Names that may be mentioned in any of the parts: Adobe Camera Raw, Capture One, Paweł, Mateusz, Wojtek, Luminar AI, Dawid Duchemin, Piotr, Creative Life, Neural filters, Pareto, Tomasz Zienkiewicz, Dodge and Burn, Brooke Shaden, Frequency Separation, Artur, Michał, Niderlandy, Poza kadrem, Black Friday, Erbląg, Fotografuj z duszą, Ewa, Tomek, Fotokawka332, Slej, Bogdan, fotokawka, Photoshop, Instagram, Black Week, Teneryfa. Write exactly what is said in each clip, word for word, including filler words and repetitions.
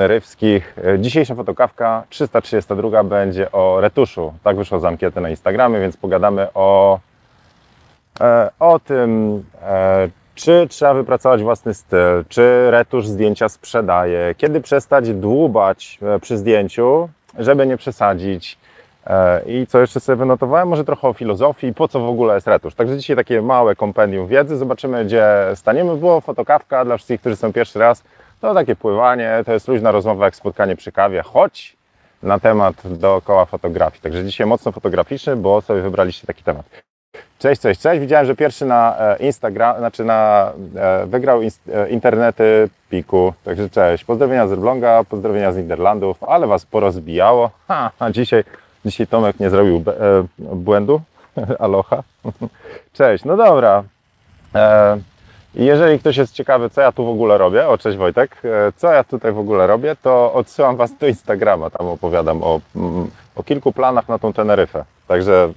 Rywskich. Dzisiejsza fotokawka trzysta trzydzieści dwa będzie o retuszu. Tak wyszło z ankiety na Instagramie, więc pogadamy o, o tym, czy trzeba wypracować własny styl, czy retusz zdjęcia sprzedaje, kiedy przestać dłubać przy zdjęciu, żeby nie przesadzić. I co jeszcze sobie wynotowałem? Może trochę o filozofii, po co w ogóle jest retusz. Także dzisiaj takie małe kompendium wiedzy, zobaczymy gdzie staniemy. Było fotokawka dla wszystkich, którzy są pierwszy raz. To takie pływanie, to jest luźna rozmowa jak spotkanie przy kawie, choć na temat dookoła fotografii. Także dzisiaj mocno fotograficzny, bo sobie wybraliście taki temat. Cześć, cześć, cześć. Widziałem, że pierwszy na Instagram, znaczy na wygrał internety Piku. Także cześć. Pozdrowienia z Erbląga, pozdrowienia z Niderlandów, ale was porozbijało. Ha, a dzisiaj, dzisiaj Tomek nie zrobił błędu. Aloha. Cześć, no dobra. E Jeżeli ktoś jest ciekawy, co ja tu w ogóle robię, o cześć Wojtek, co ja tutaj w ogóle robię, to odsyłam was do Instagrama, tam opowiadam o, o kilku planach na tą Teneryfę. Także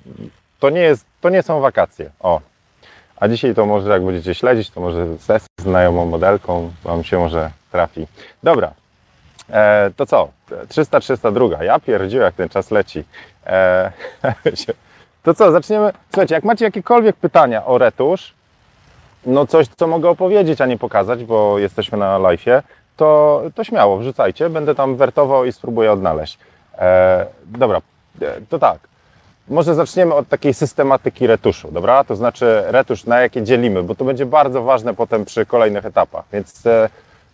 to nie, jest, to nie są wakacje. O. A dzisiaj to może jak będziecie śledzić, to może sesję z znajomą modelką, wam się może trafi. Dobra, e, to co? trzysta trzydzieści dwa, ja pierdził jak ten czas leci. E, to co, zaczniemy? Słuchajcie, jak macie jakiekolwiek pytania o retusz, no coś, co mogę opowiedzieć, a nie pokazać, bo jesteśmy na live'ie, to, to śmiało, wrzucajcie, będę tam wertował i spróbuję odnaleźć. E, dobra, to tak, może zaczniemy od takiej systematyki retuszu, dobra? To znaczy retusz, na jakie dzielimy, bo to będzie bardzo ważne potem przy kolejnych etapach. Więc e,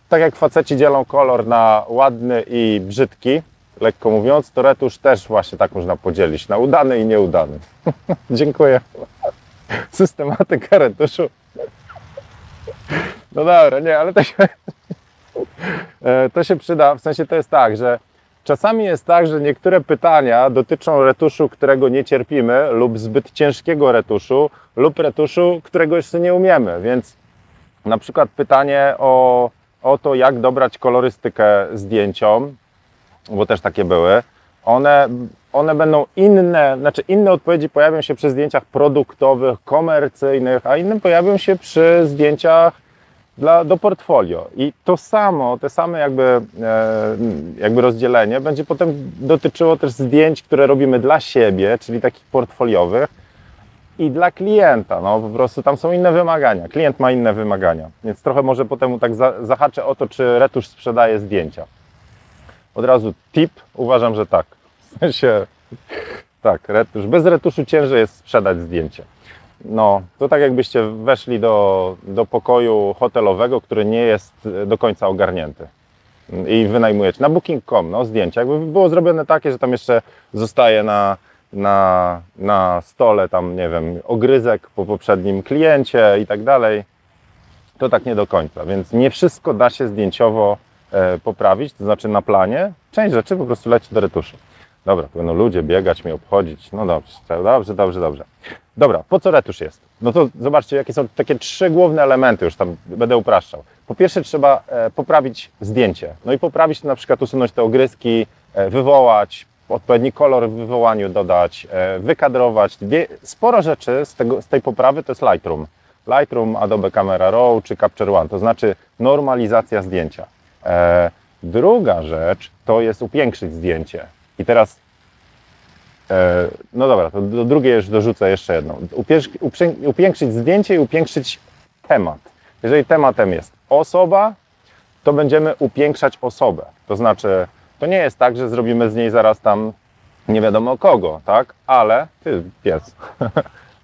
tak jak faceci dzielą kolor na ładny i brzydki, lekko mówiąc, to retusz też właśnie tak można podzielić, na udany i nieudany. Dziękuję. Systematyka retuszu. No dobra, nie, ale to się, to się przyda, w sensie to jest tak, że czasami jest tak, że niektóre pytania dotyczą retuszu, którego nie cierpimy lub zbyt ciężkiego retuszu lub retuszu, którego jeszcze nie umiemy, więc na przykład pytanie o, o to, jak dobrać kolorystykę zdjęciom, bo też takie były, one, one będą inne, znaczy inne odpowiedzi pojawią się przy zdjęciach produktowych, komercyjnych, a inne pojawią się przy zdjęciach Dla, do portfolio i to samo, te same jakby, e, jakby rozdzielenie będzie potem dotyczyło też zdjęć, które robimy dla siebie, czyli takich portfoliowych i dla klienta, no po prostu tam są inne wymagania, klient ma inne wymagania, więc trochę może potem tak za, zahaczę o to, czy retusz sprzedaje zdjęcia. Od razu tip, uważam, że tak, w sensie, tak, retusz, bez retuszu ciężej jest sprzedać zdjęcie. No, to tak jakbyście weszli do, do pokoju hotelowego, który nie jest do końca ogarnięty i wynajmujecie na booking kropka com, no zdjęcia, jakby było zrobione takie, że tam jeszcze zostaje na, na, na stole tam, nie wiem, ogryzek po poprzednim kliencie i tak dalej, to tak nie do końca, więc nie wszystko da się zdjęciowo e, poprawić, to znaczy na planie, część rzeczy po prostu leci do retuszu. Dobra, no ludzie biegać, mnie obchodzić, no dobrze, dobrze, dobrze, dobrze. Dobra, po co retusz jest? No to zobaczcie, jakie są takie trzy główne elementy, już tam będę upraszczał. Po pierwsze trzeba e, poprawić zdjęcie, no i poprawić to na przykład usunąć te ogryzki, e, wywołać, odpowiedni kolor w wywołaniu dodać, e, wykadrować. Wie, sporo rzeczy z, tego, z tej poprawy to jest Lightroom. Lightroom, Adobe Camera Raw czy Capture One, to znaczy normalizacja zdjęcia. E, druga rzecz to jest upiększyć zdjęcie. I teraz, no dobra, to do drugiej już dorzucę jeszcze jedną. Upiększyć zdjęcie i upiększyć temat. Jeżeli tematem jest osoba, to będziemy upiększać osobę. To znaczy, to nie jest tak, że zrobimy z niej zaraz tam nie wiadomo kogo, tak? Ale, ty pies,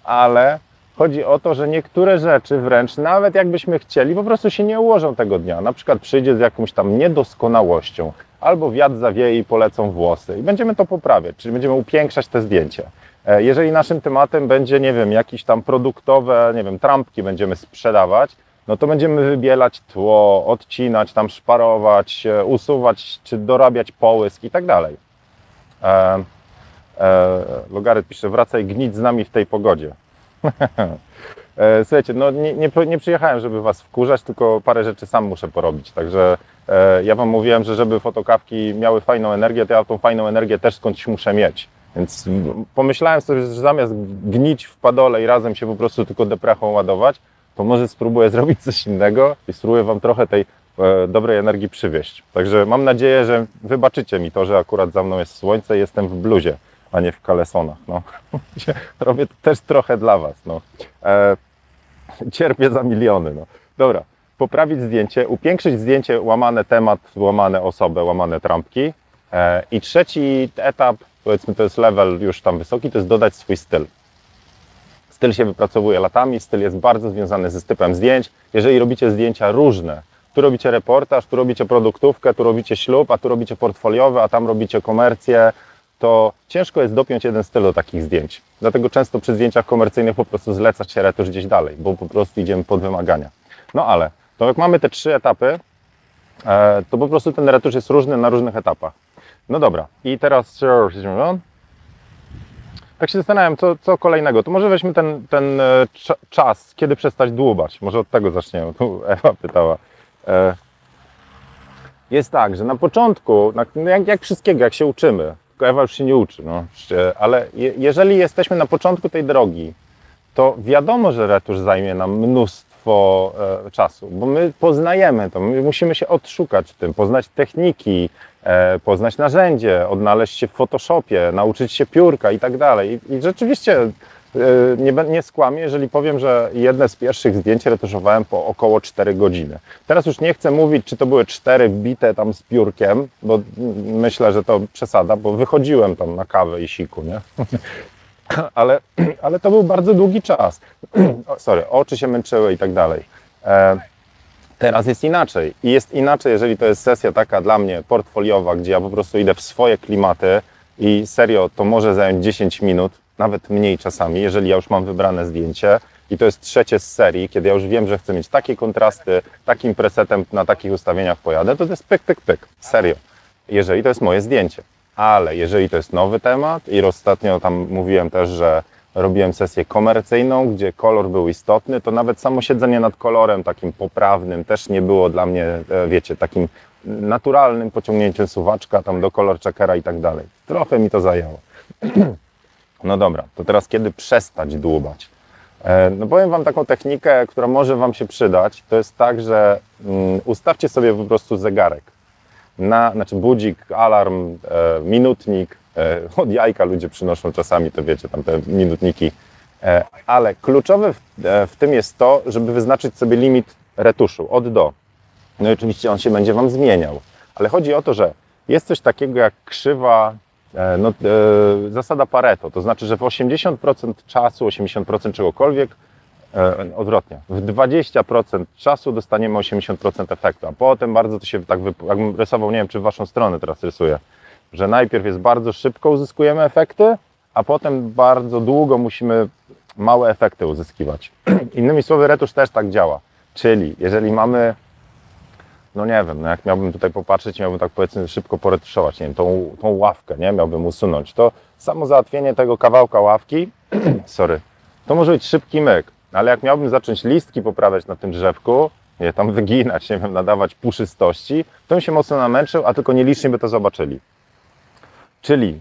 ale chodzi o to, że niektóre rzeczy wręcz, nawet jakbyśmy chcieli, po prostu się nie ułożą tego dnia. Na przykład przyjdzie z jakąś tam niedoskonałością. Albo wiatr zawieje i polecą włosy. I będziemy to poprawiać, czyli będziemy upiększać te zdjęcie. Jeżeli naszym tematem będzie, nie wiem, jakieś tam produktowe, nie wiem, trampki będziemy sprzedawać, no to będziemy wybielać tło, odcinać, tam szparować, usuwać, czy dorabiać połysk i tak dalej. E, e, Logaryt pisze, wracaj gnić z nami w tej pogodzie. Słuchajcie, no nie, nie, nie przyjechałem, żeby was wkurzać, tylko parę rzeczy sam muszę porobić, także e, ja wam mówiłem, że żeby fotokawki miały fajną energię, to ja tą fajną energię też skądś muszę mieć, więc pomyślałem sobie, że zamiast gnić w padole i razem się po prostu tylko deprechą ładować, to może spróbuję zrobić coś innego i spróbuję wam trochę tej dobrej energii przywieźć. Także mam nadzieję, że wybaczycie mi to, że akurat za mną jest słońce i jestem w bluzie, a nie w kalesonach. No. Robię to też trochę dla Was. No. E, cierpię za miliony. No. Dobra, poprawić zdjęcie, upiększyć zdjęcie, łamane temat, łamane osobę, łamane trampki. E, I trzeci etap, powiedzmy to jest level już tam wysoki, to jest dodać swój styl. Styl się wypracowuje latami, styl jest bardzo związany ze typem zdjęć. Jeżeli robicie zdjęcia różne, tu robicie reportaż, tu robicie produktówkę, tu robicie ślub, a tu robicie portfoliowy, a tam robicie komercję, to ciężko jest dopiąć jeden styl do takich zdjęć. Dlatego często przy zdjęciach komercyjnych po prostu zleca się retusz gdzieś dalej, bo po prostu idziemy pod wymagania. No ale, to jak mamy te trzy etapy, to po prostu ten retusz jest różny na różnych etapach. No dobra, i teraz... Tak się zastanawiam, co, co kolejnego. To może weźmy ten, ten cza, czas, kiedy przestać dłubać. Może od tego zaczniemy. Tu Ewa pytała. Jest tak, że na początku, jak, jak wszystkiego, jak się uczymy, tylko Ewa już się nie uczy, no, ale je, jeżeli jesteśmy na początku tej drogi, to wiadomo, że retusz zajmie nam mnóstwo e, czasu, bo my poznajemy to, my musimy się odszukać w tym, poznać techniki, e, poznać narzędzie, odnaleźć się w Photoshopie, nauczyć się piórka i tak dalej. I rzeczywiście e, nie, nie skłamię, jeżeli powiem, że jedne z pierwszych zdjęć retuszowałem po około cztery godziny. Teraz już nie chcę mówić, czy to były cztery bite tam z piórkiem, bo myślę, że to przesada, bo wychodziłem tam na kawę i siku, nie? Ale, ale to był bardzo długi czas. Sorry, oczy się męczyły i tak dalej. E, teraz jest inaczej. I jest inaczej, jeżeli to jest sesja taka dla mnie portfoliowa, gdzie ja po prostu idę w swoje klimaty i serio to może zająć dziesięć minut, nawet mniej czasami, jeżeli ja już mam wybrane zdjęcie i to jest trzecie z serii, kiedy ja już wiem, że chcę mieć takie kontrasty, takim presetem na takich ustawieniach pojadę, to to jest pyk, pyk, pyk. Serio. Jeżeli to jest moje zdjęcie. Ale jeżeli to jest nowy temat i ostatnio tam mówiłem też, że robiłem sesję komercyjną, gdzie kolor był istotny, to nawet samo siedzenie nad kolorem takim poprawnym też nie było dla mnie, wiecie, takim naturalnym pociągnięciem suwaczka tam do color checkera i tak dalej. Trochę mi to zajęło. No dobra, to teraz kiedy przestać dłubać? No powiem Wam taką technikę, która może Wam się przydać. To jest tak, że ustawcie sobie po prostu zegarek. Na, znaczy budzik, alarm, e, minutnik, e, od jajka ludzie przynoszą czasami, to wiecie, tam te minutniki, e, ale kluczowe w, e, w tym jest to, żeby wyznaczyć sobie limit retuszu, od do. No i oczywiście on się będzie Wam zmieniał, ale chodzi o to, że jest coś takiego jak krzywa, e, no, e, zasada Pareto, to znaczy, że w osiemdziesiąt procent czasu, osiemdziesiąt procent czegokolwiek, odwrotnie. W dwadzieścia procent czasu dostaniemy osiemdziesiąt procent efektu, a potem bardzo to się tak jakbym rysował, nie wiem czy w Waszą stronę teraz rysuję, że najpierw jest bardzo szybko uzyskujemy efekty, a potem bardzo długo musimy małe efekty uzyskiwać. Innymi słowy retusz też tak działa, czyli jeżeli mamy, no nie wiem, no jak miałbym tutaj popatrzeć, miałbym tak powiedzmy szybko poretuszować, nie wiem, tą, tą ławkę, nie, miałbym usunąć, to samo załatwienie tego kawałka ławki, sorry, to może być szybki myk. Ale jak miałbym zacząć listki poprawiać na tym drzewku, je tam wyginać, nie wiem, nadawać puszystości, to bym się mocno namęczył, a tylko nieliczni by to zobaczyli. Czyli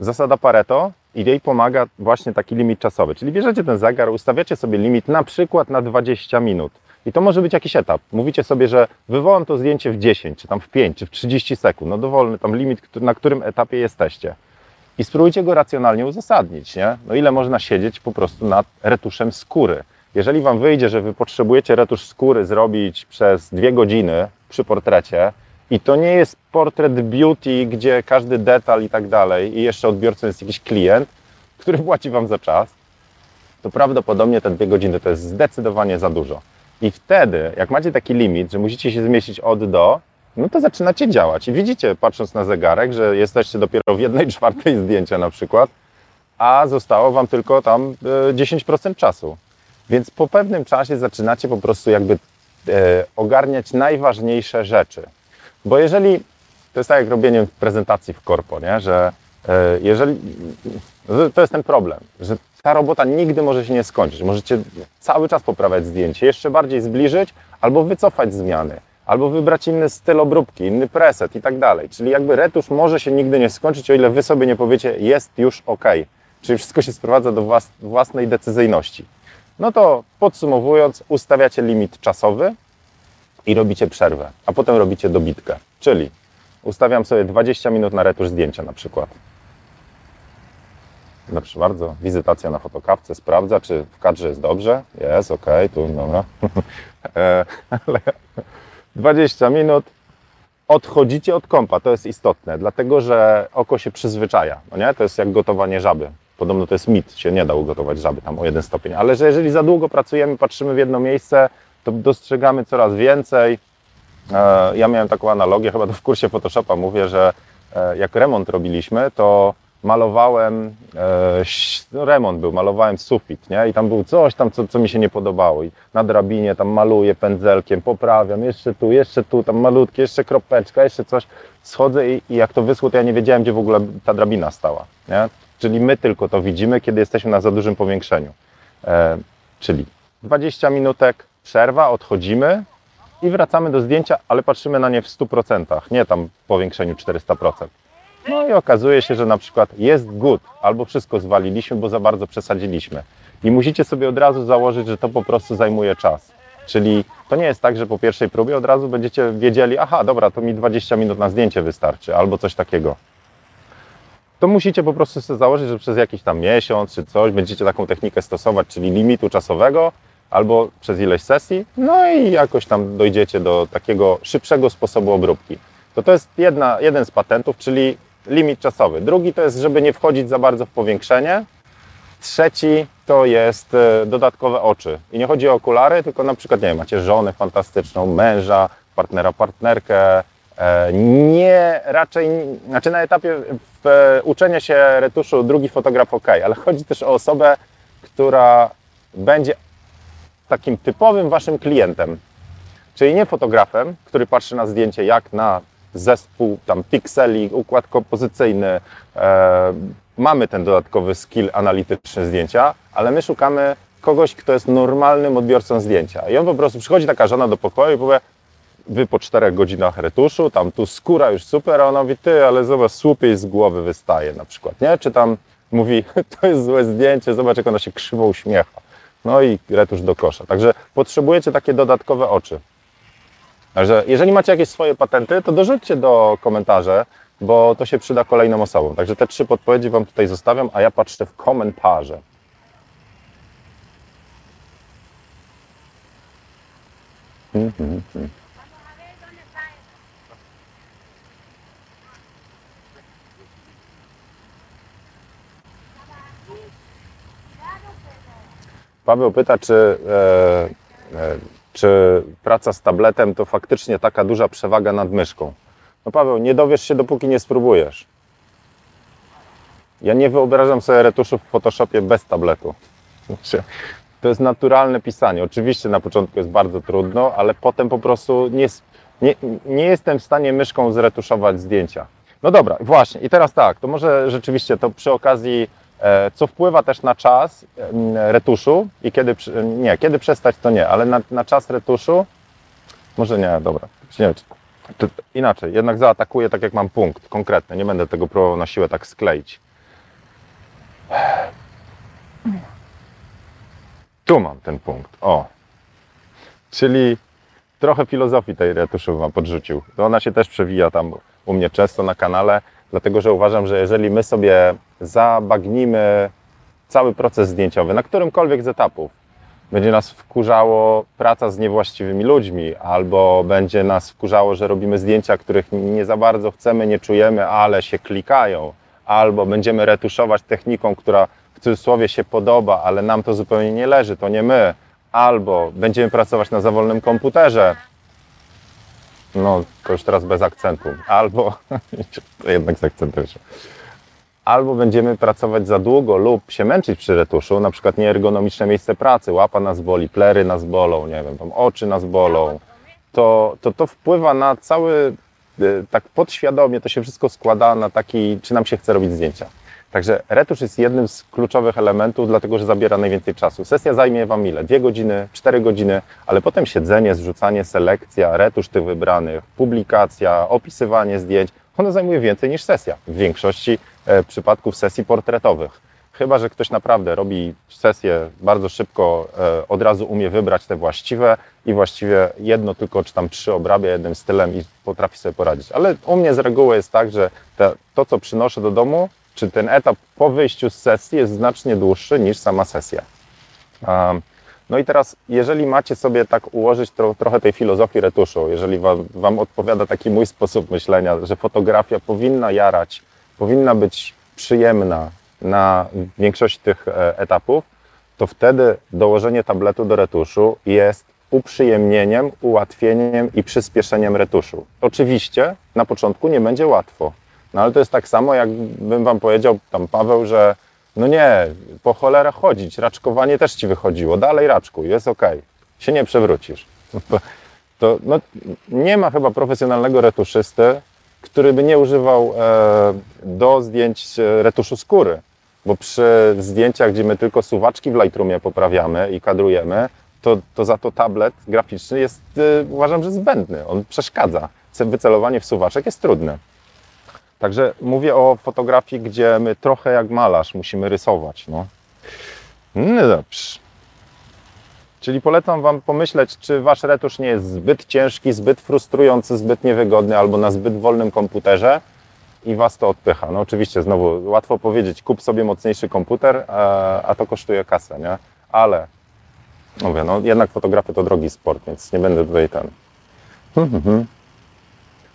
zasada Pareto i jej pomaga właśnie taki limit czasowy. Czyli bierzecie ten zegar, ustawiacie sobie limit na przykład na dwadzieścia minut. I to może być jakiś etap. Mówicie sobie, że wywołam to zdjęcie w dziesięć, czy tam w pięć, czy w trzydzieści sekund. No dowolny tam limit, na którym etapie jesteście. I spróbujcie go racjonalnie uzasadnić, nie? No ile można siedzieć po prostu nad retuszem skóry. Jeżeli Wam wyjdzie, że Wy potrzebujecie retusz skóry zrobić przez dwie godziny przy portrecie i to nie jest portret beauty, gdzie każdy detal i tak dalej i jeszcze odbiorcą jest jakiś klient, który płaci Wam za czas, to prawdopodobnie te dwie godziny to jest zdecydowanie za dużo. I wtedy, jak macie taki limit, że musicie się zmieścić od do, no to zaczynacie działać i widzicie, patrząc na zegarek, że jesteście dopiero w jednej czwartej zdjęcia na przykład, a zostało Wam tylko tam dziesięć procent czasu. Więc po pewnym czasie zaczynacie po prostu jakby ogarniać najważniejsze rzeczy. Bo jeżeli, to jest tak jak robienie prezentacji w korpo, nie? Że jeżeli, to jest ten problem, że ta robota nigdy może się nie skończyć. Możecie cały czas poprawiać zdjęcie, jeszcze bardziej zbliżyć albo wycofać zmiany. Albo wybrać inny styl obróbki, inny preset i tak dalej. Czyli jakby retusz może się nigdy nie skończyć, o ile Wy sobie nie powiecie, jest już ok. Czyli wszystko się sprowadza do włas- własnej decyzyjności. No to podsumowując, ustawiacie limit czasowy, i robicie przerwę, a potem robicie dobitkę. Czyli ustawiam sobie dwadzieścia minut na retusz zdjęcia na przykład. Dobrze bardzo. Wizytacja na fotokawce sprawdza, czy w kadrze jest dobrze. Jest, ok, tu, dobra. dwadzieścia minut. Odchodzicie od kompa, to jest istotne, dlatego że oko się przyzwyczaja. No nie? To jest jak gotowanie żaby. Podobno to jest mit, się nie da ugotować żaby tam o jeden stopień. Ale że jeżeli za długo pracujemy, patrzymy w jedno miejsce, to dostrzegamy coraz więcej. Ja miałem taką analogię, chyba to w kursie Photoshopa mówię, że jak remont robiliśmy, to malowałem, no remont był, malowałem sufit, nie? I tam było coś tam, co, co mi się nie podobało. I na drabinie tam maluję pędzelkiem, poprawiam, jeszcze tu, jeszcze tu, tam malutkie, jeszcze kropeczka, jeszcze coś. Schodzę i, i jak to wyschło, to ja nie wiedziałem, gdzie w ogóle ta drabina stała, nie? Czyli my tylko to widzimy, kiedy jesteśmy na za dużym powiększeniu. E, czyli dwadzieścia minutek, przerwa, odchodzimy i wracamy do zdjęcia, ale patrzymy na nie w stu procentach, nie tam w powiększeniu czterysta procent. No i okazuje się, że na przykład jest good, albo wszystko zwaliliśmy, bo za bardzo przesadziliśmy. I musicie sobie od razu założyć, że to po prostu zajmuje czas. Czyli to nie jest tak, że po pierwszej próbie od razu będziecie wiedzieli, aha, dobra, to mi dwadzieścia minut na zdjęcie wystarczy, albo coś takiego. To musicie po prostu sobie założyć, że przez jakiś tam miesiąc czy coś będziecie taką technikę stosować, czyli limitu czasowego, albo przez ileś sesji, no i jakoś tam dojdziecie do takiego szybszego sposobu obróbki. To to jest jedna, jeden z patentów, czyli limit czasowy. Drugi to jest, żeby nie wchodzić za bardzo w powiększenie. Trzeci to jest dodatkowe oczy. I nie chodzi o okulary, tylko na przykład, nie wiem, macie żonę fantastyczną, męża, partnera, partnerkę. Nie, raczej, znaczy na etapie w uczenia się retuszu drugi fotograf ok, ale chodzi też o osobę, która będzie takim typowym waszym klientem. Czyli nie fotografem, który patrzy na zdjęcie jak na zespół tam pikseli, układ kompozycyjny. E, mamy ten dodatkowy skill analityczny zdjęcia, ale my szukamy kogoś, kto jest normalnym odbiorcą zdjęcia. I on po prostu przychodzi, taka żona do pokoju i powie, wy po czterech godzinach retuszu, tam tu skóra już super, a ona mówi, ty, ale zobacz, słup jej z głowy wystaje na przykład, nie? Czy tam mówi, to jest złe zdjęcie, zobacz, jak ona się krzywo uśmiecha. No i retusz do kosza. Także potrzebujecie takie dodatkowe oczy. Także jeżeli macie jakieś swoje patenty, to dorzućcie do komentarzy, bo to się przyda kolejnym osobom. Także te trzy podpowiedzi wam tutaj zostawiam, a ja patrzę w komentarze. Mm-hmm. Paweł pyta, czy... E, e, Czy praca z tabletem to faktycznie taka duża przewaga nad myszką? No Paweł, nie dowiesz się, dopóki nie spróbujesz. Ja nie wyobrażam sobie retuszu w Photoshopie bez tabletu. To jest naturalne pisanie. Oczywiście na początku jest bardzo trudno, ale potem po prostu nie, nie, nie jestem w stanie myszką zretuszować zdjęcia. No dobra, właśnie. I teraz tak, to może rzeczywiście to przy okazji... Co wpływa też na czas retuszu i kiedy, nie, kiedy przestać to nie, ale na, na czas retuszu, może nie, dobra, nie wiem, czy, inaczej, jednak zaatakuję tak jak mam punkt konkretny, nie będę tego próbował na siłę tak skleić. Tu mam ten punkt, o, czyli trochę filozofii tej retuszu wam podrzucił, to ona się też przewija tam u mnie często na kanale, dlatego że uważam, że jeżeli my sobie zabagnimy cały proces zdjęciowy, na którymkolwiek z etapów, będzie nas wkurzało praca z niewłaściwymi ludźmi, albo będzie nas wkurzało, że robimy zdjęcia, których nie za bardzo chcemy, nie czujemy, ale się klikają, albo będziemy retuszować techniką, która w cudzysłowie się podoba, ale nam to zupełnie nie leży, to nie my, albo będziemy pracować na za wolnym komputerze, no to już teraz bez akcentu, albo jednak z akcentem się. Albo będziemy pracować za długo lub się męczyć przy retuszu, na przykład nieergonomiczne miejsce pracy, łapa nas boli, plery nas bolą, nie wiem, tam oczy nas bolą, to to, to wpływa na cały, tak podświadomie to się wszystko składa na taki, czy nam się chce robić zdjęcia. Także retusz jest jednym z kluczowych elementów, dlatego że zabiera najwięcej czasu. Sesja zajmie wam ile? Dwie godziny, cztery godziny, ale potem siedzenie, zrzucanie, selekcja, retusz tych wybranych, publikacja, opisywanie zdjęć, ono zajmuje więcej niż sesja w większości przypadków sesji portretowych. Chyba że ktoś naprawdę robi sesję bardzo szybko, e, od razu umie wybrać te właściwe i właściwie jedno tylko, czy tam trzy obrabia jednym stylem i potrafi sobie poradzić. Ale u mnie z reguły jest tak, że te, to, co przynoszę do domu, czy ten etap po wyjściu z sesji jest znacznie dłuższy niż sama sesja. Um, no i teraz, jeżeli macie sobie tak ułożyć tro, trochę tej filozofii retuszu, jeżeli wam, wam odpowiada taki mój sposób myślenia, że fotografia powinna jarać, powinna być przyjemna na większości tych etapów, to wtedy dołożenie tabletu do retuszu jest uprzyjemnieniem, ułatwieniem i przyspieszeniem retuszu. Oczywiście na początku nie będzie łatwo, no ale to jest tak samo, jakbym wam powiedział, tam Paweł, że no nie, po cholerę chodzić, raczkowanie też ci wychodziło, dalej raczkuj, jest ok, się nie przewrócisz. To, no, nie ma chyba profesjonalnego ratuszysty, który by nie używał e, do zdjęć retuszu skóry, bo przy zdjęciach, gdzie my tylko suwaczki w Lightroomie poprawiamy i kadrujemy, to, to za to tablet graficzny jest, e, uważam, że zbędny, on przeszkadza. Wycelowanie w suwaczek jest trudne. Także mówię o fotografii, gdzie my trochę jak malarz musimy rysować. No, no dobrze. Czyli polecam wam pomyśleć, czy wasz retusz nie jest zbyt ciężki, zbyt frustrujący, zbyt niewygodny albo na zbyt wolnym komputerze i was to odpycha. No oczywiście, znowu łatwo powiedzieć, kup sobie mocniejszy komputer, a to kosztuje kasę, nie? Ale mówię, no jednak fotografia to drogi sport, więc nie będę tutaj ten...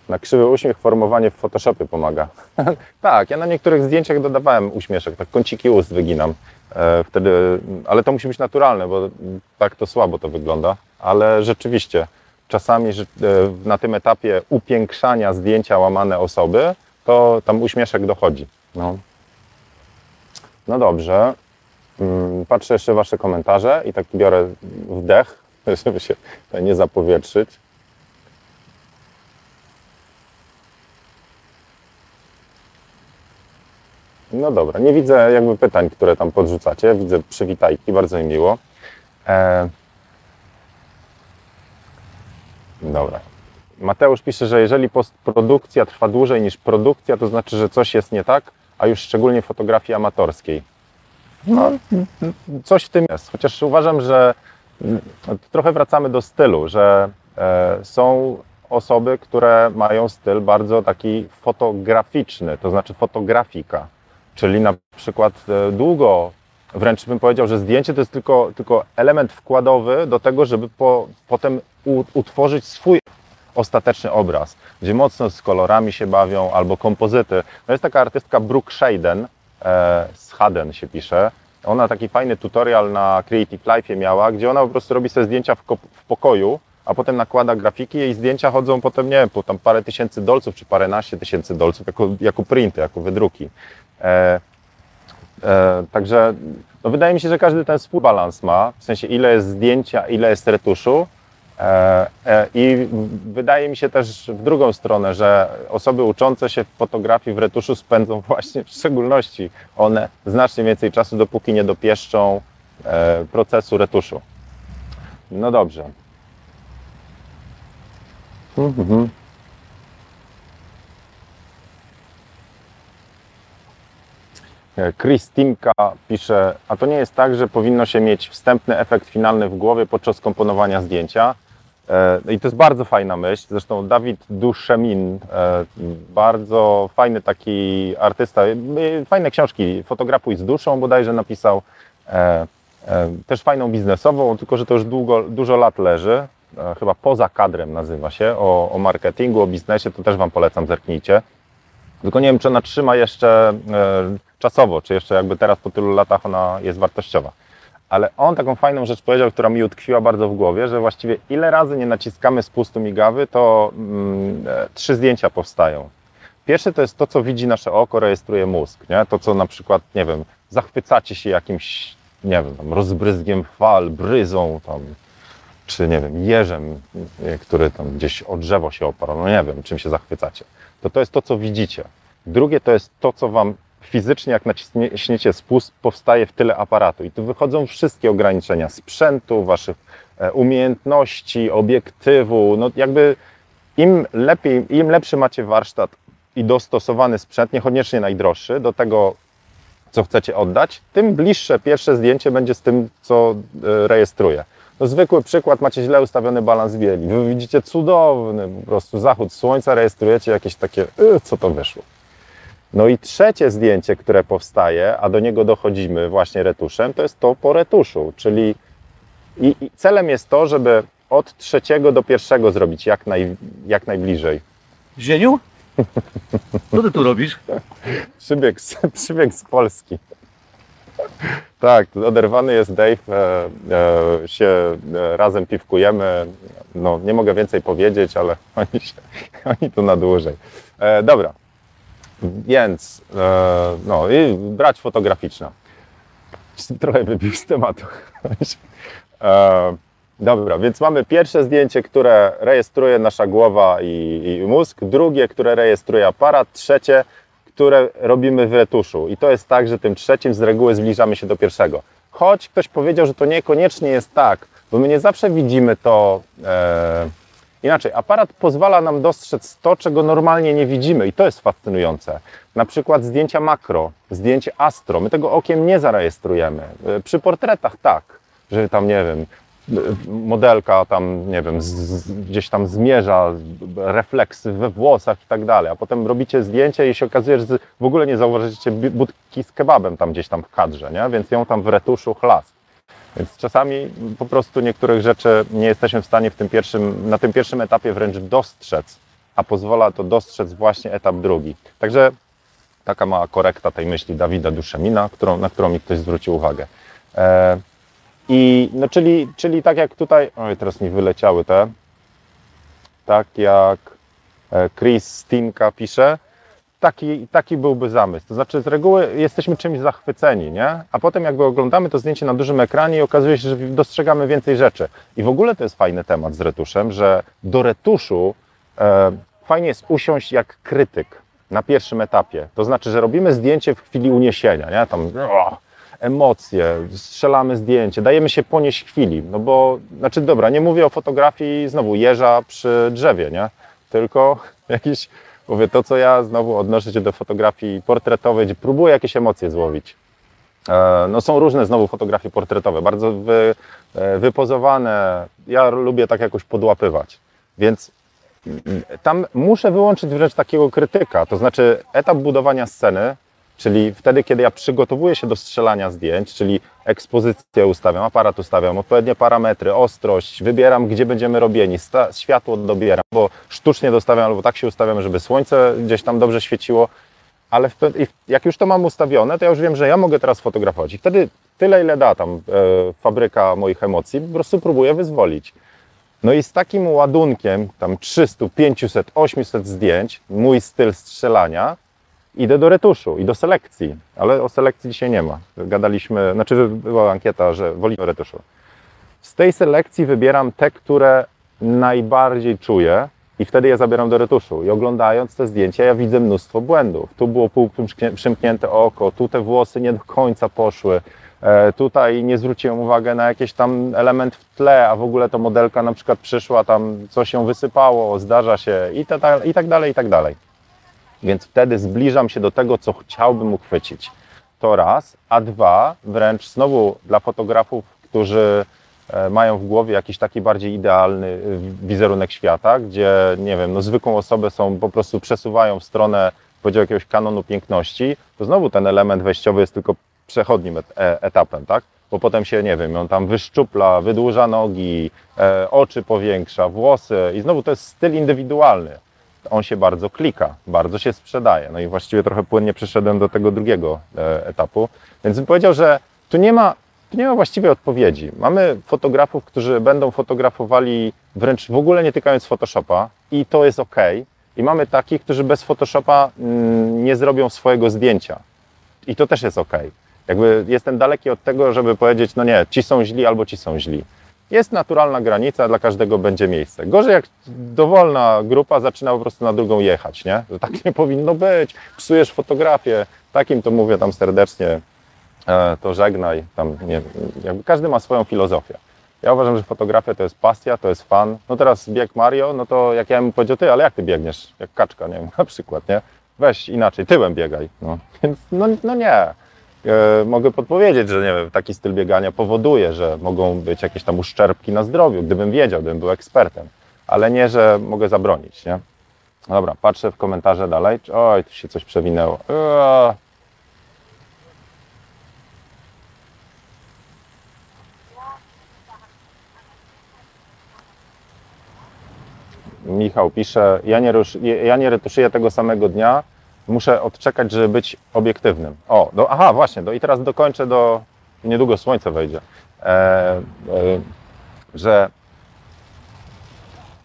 Na krzywy uśmiech formowanie w Photoshopie pomaga. Tak, ja na niektórych zdjęciach dodawałem uśmieszek, tak kąciki ust wyginam. E, wtedy, ale to musi być naturalne, bo tak to słabo to wygląda. Ale rzeczywiście, czasami że, e, na tym etapie upiększania zdjęcia łamane osoby, to tam uśmieszek dochodzi. No, no dobrze. Patrzę jeszcze wasze komentarze i tak biorę wdech, żeby się nie zapowietrzyć. No dobra, nie widzę jakby pytań, które tam podrzucacie. Widzę przywitajki, bardzo mi miło. Eee... Dobra. Mateusz pisze, że jeżeli postprodukcja trwa dłużej niż produkcja, to znaczy, że coś jest nie tak, a już szczególnie w fotografii amatorskiej. No, coś w tym jest. Chociaż uważam, że trochę wracamy do stylu, że e, są... osoby, które mają styl bardzo taki fotograficzny, to znaczy fotografika, czyli na przykład długo, wręcz bym powiedział, że zdjęcie to jest tylko, tylko element wkładowy do tego, żeby po, potem utworzyć swój ostateczny obraz, gdzie mocno z kolorami się bawią albo kompozyty. No jest taka artystka Brooke Shaden, e, z Haden się pisze, ona taki fajny tutorial na Creative Life miała, gdzie ona po prostu robi sobie zdjęcia w, w pokoju, a potem nakłada grafiki, jej zdjęcia chodzą potem, nie wiem, po tam parę tysięcy dolców, czy paręnaście tysięcy dolców, jako, jako printy, jako wydruki. E, e, także no wydaje mi się, że każdy ten swój balans ma, w sensie ile jest zdjęcia, ile jest retuszu. E, e, I wydaje mi się też w drugą stronę, że osoby uczące się fotografii w retuszu spędzą właśnie, w szczególności one, znacznie więcej czasu, dopóki nie dopieszczą e, procesu retuszu. No dobrze. Mm-hmm. Chris Timka pisze, a to nie jest tak, że powinno się mieć wstępny efekt finalny w głowie podczas komponowania zdjęcia. E, I to jest bardzo fajna myśl. Zresztą Dawid Duchemin, e, bardzo fajny taki artysta, e, fajne książki, Fotografuj z duszą bodajże napisał, e, e, też fajną biznesową, tylko że to już długo, dużo lat leży. Chyba Poza kadrem nazywa się, o, o marketingu, o biznesie, to też wam polecam, zerknijcie. Tylko nie wiem, czy ona trzyma jeszcze e, czasowo, czy jeszcze jakby teraz po tylu latach ona jest wartościowa. Ale on taką fajną rzecz powiedział, która mi utkwiła bardzo w głowie, że właściwie ile razy nie naciskamy spustu migawy, to mm, e, trzy zdjęcia powstają. Pierwsze to jest to, co widzi nasze oko, rejestruje mózg, nie? To, co na przykład, nie wiem, zachwycacie się jakimś, nie wiem, tam rozbryzgiem fal, bryzą, tam... czy nie wiem, jeżem, który tam gdzieś o drzewo się oparł, no nie wiem, czym się zachwycacie, to to jest to, co widzicie. Drugie to jest to, co wam fizycznie, jak naciśniecie spust, powstaje w tyle aparatu i tu wychodzą wszystkie ograniczenia sprzętu, waszych umiejętności, obiektywu, no jakby im lepiej, im lepszy macie warsztat i dostosowany sprzęt, niekoniecznie najdroższy, do tego, co chcecie oddać, tym bliższe pierwsze zdjęcie będzie z tym, co rejestruje. No zwykły przykład, macie źle ustawiony balans bieli. Wy widzicie cudowny po prostu zachód słońca, rejestrujecie jakieś takie, yy, co to wyszło. No i trzecie zdjęcie, które powstaje, a do niego dochodzimy właśnie retuszem, to jest to po retuszu, czyli i, i celem jest to, żeby od trzeciego do pierwszego zrobić jak, naj, jak najbliżej. Zieniu? Co ty tu robisz? Przybieg z, przybieg z Polski. Tak, oderwany jest Dave, e, e, się e, razem piwkujemy, no nie mogę więcej powiedzieć, ale oni, się, oni tu na dłużej. E, dobra, więc, e, no i brać fotograficzna. Trochę wybił z tematu. E, dobra, więc mamy pierwsze zdjęcie, które rejestruje nasza głowa i, i mózg, drugie, które rejestruje aparat, trzecie, które robimy w retuszu. I to jest tak, że tym trzecim z reguły zbliżamy się do pierwszego. Choć ktoś powiedział, że to niekoniecznie jest tak, bo my nie zawsze widzimy to e, inaczej. Aparat pozwala nam dostrzec to, czego normalnie nie widzimy i to jest fascynujące. Na przykład zdjęcia makro, zdjęcie astro. My tego okiem nie zarejestrujemy. Przy portretach tak, że tam nie wiem, modelka tam, nie wiem, z, z, gdzieś tam zmierza, refleksy we włosach i tak dalej, a potem robicie zdjęcie i się okazuje, że w ogóle nie zauważycie budki z kebabem tam gdzieś tam w kadrze, nie? Więc ją tam w retuszu chlast. Więc czasami po prostu niektórych rzeczy nie jesteśmy w stanie w tym pierwszym, na tym pierwszym etapie wręcz dostrzec, a pozwala to dostrzec właśnie etap drugi. Także taka mała korekta tej myśli Dawida Duchemina, którą, na którą mi ktoś zwrócił uwagę. E I, no czyli, czyli tak jak tutaj, oj teraz mi wyleciały te, tak jak Chris Timka pisze, taki, taki byłby zamysł. To znaczy z reguły jesteśmy czymś zachwyceni, nie? A potem jakby oglądamy to zdjęcie na dużym ekranie i okazuje się, że dostrzegamy więcej rzeczy. I w ogóle to jest fajny temat z retuszem, że do retuszu e, fajnie jest usiąść jak krytyk na pierwszym etapie. To znaczy, że robimy zdjęcie w chwili uniesienia, nie? Tam... O, emocje, strzelamy zdjęcie, dajemy się ponieść chwili, no bo, znaczy dobra, nie mówię o fotografii znowu jeża przy drzewie, nie? Tylko jakiś, mówię, to co ja znowu odnoszę się do fotografii portretowej, gdzie próbuję jakieś emocje złowić. E, no są różne znowu fotografie portretowe, bardzo wy, e, wypozowane, ja lubię tak jakoś podłapywać, więc tam muszę wyłączyć wręcz takiego krytyka, to znaczy etap budowania sceny, czyli wtedy, kiedy ja przygotowuję się do strzelania zdjęć, czyli ekspozycję ustawiam, aparat ustawiam, odpowiednie parametry, ostrość, wybieram, gdzie będziemy robieni, światło dobieram, bo sztucznie dostawiam albo tak się ustawiam, żeby słońce gdzieś tam dobrze świeciło, ale w, jak już to mam ustawione, to ja już wiem, że ja mogę teraz fotografować i wtedy tyle, ile da tam e, fabryka moich emocji, po prostu próbuję wyzwolić. No i z takim ładunkiem, tam trzysta, pięćset, osiemset zdjęć, mój styl strzelania, idę do retuszu i do selekcji, ale o selekcji dzisiaj nie ma. Gadaliśmy, znaczy była ankieta, że wolimy retuszu. Z tej selekcji wybieram te, które najbardziej czuję i wtedy je zabieram do retuszu. I oglądając te zdjęcia ja widzę mnóstwo błędów. Tu było półprzymknięte oko, tu te włosy nie do końca poszły, e, tutaj nie zwróciłem uwagi na jakiś tam element w tle, a w ogóle to modelka na przykład przyszła, tam coś się wysypało, zdarza się i, ta, ta, i tak dalej, i tak dalej. Więc wtedy zbliżam się do tego, co chciałbym uchwycić. To raz, a dwa, wręcz znowu dla fotografów, którzy mają w głowie jakiś taki bardziej idealny wizerunek świata, gdzie, nie wiem, no zwykłą osobę są, po prostu przesuwają w stronę, powiedział, jakiegoś kanonu piękności, to znowu ten element wejściowy jest tylko przechodnim etapem, tak? Bo potem się, nie wiem, on tam wyszczupla, wydłuża nogi, oczy powiększa, włosy i znowu to jest styl indywidualny. On się bardzo klika, bardzo się sprzedaje. No i właściwie trochę płynnie przeszedłem do tego drugiego e, etapu. Więc bym powiedział, że tu nie ma, tu nie ma właściwie odpowiedzi. Mamy fotografów, którzy będą fotografowali wręcz w ogóle nie tykając Photoshopa i to jest ok. I mamy takich, którzy bez Photoshopa mm, nie zrobią swojego zdjęcia. I to też jest ok. Jakby jestem daleki od tego, żeby powiedzieć, no nie, ci są źli albo ci są źli. Jest naturalna granica, dla każdego będzie miejsce. Gorzej jak dowolna grupa zaczyna po prostu na drugą jechać, nie? Że tak nie powinno być, psujesz fotografię, takim to mówię tam serdecznie, e, to żegnaj, tam nie jakby każdy ma swoją filozofię. Ja uważam, że fotografia to jest pasja, to jest fan. No teraz bieg Mario, no to jak ja bym powiedział, ty, ale jak ty biegniesz? Jak kaczka, nie wiem, na przykład, nie? Weź inaczej, tyłem biegaj, no, więc no, no nie. e, mogę podpowiedzieć, że nie wiem, taki styl biegania powoduje, że mogą być jakieś tam uszczerbki na zdrowiu. Gdybym wiedział, gdybym był ekspertem, ale nie, że mogę zabronić, nie? Dobra, patrzę w komentarze dalej. Oj, tu się coś przewinęło. Eee. Michał pisze, ja nie, rusz, ja nie retuszuję tego samego dnia, muszę odczekać, żeby być obiektywnym. O, do, aha, właśnie, do, i teraz dokończę, do niedługo słońce wejdzie, e, e, że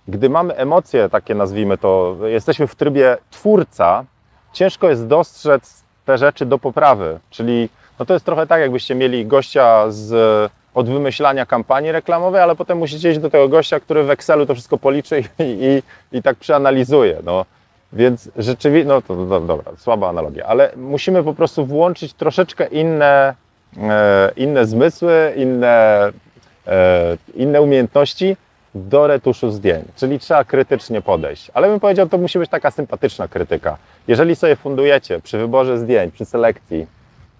gdy mamy emocje takie, nazwijmy to, jesteśmy w trybie twórca, ciężko jest dostrzec te rzeczy do poprawy, czyli no to jest trochę tak, jakbyście mieli gościa z... od wymyślania kampanii reklamowej, ale potem musicie iść do tego gościa, który w Excelu to wszystko policzy i, i, i tak przeanalizuje. No. Więc rzeczywiście, no to, to dobra, słaba analogia, ale musimy po prostu włączyć troszeczkę inne, e, inne zmysły, inne, e, inne umiejętności do retuszu zdjęć, czyli trzeba krytycznie podejść. Ale bym powiedział, to musi być taka sympatyczna krytyka. Jeżeli sobie fundujecie przy wyborze zdjęć, przy selekcji,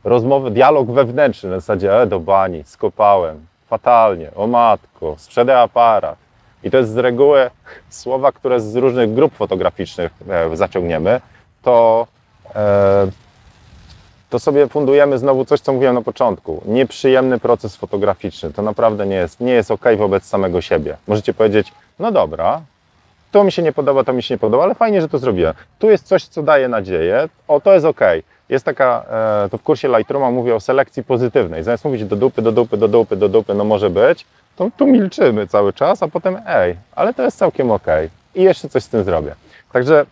rozmowy, dialog wewnętrzny na zasadzie e, do bani, skopałem, fatalnie, o matko, sprzedaj aparat. I to jest z reguły słowa, które z różnych grup fotograficznych e, zaciągniemy, to, e, to sobie fundujemy znowu coś, co mówiłem na początku. Nieprzyjemny proces fotograficzny, to naprawdę nie jest, nie jest ok wobec samego siebie. Możecie powiedzieć, no dobra, to mi się nie podoba, to mi się nie podoba, ale fajnie, że to zrobiłem. Tu jest coś, co daje nadzieję, o to jest ok. Jest taka, to w kursie Lightrooma mówię o selekcji pozytywnej. Zamiast mówić do dupy, do dupy, do dupy, do dupy, no może być, to tu milczymy cały czas, a potem ej, ale to jest całkiem ok. I jeszcze coś z tym zrobię. Także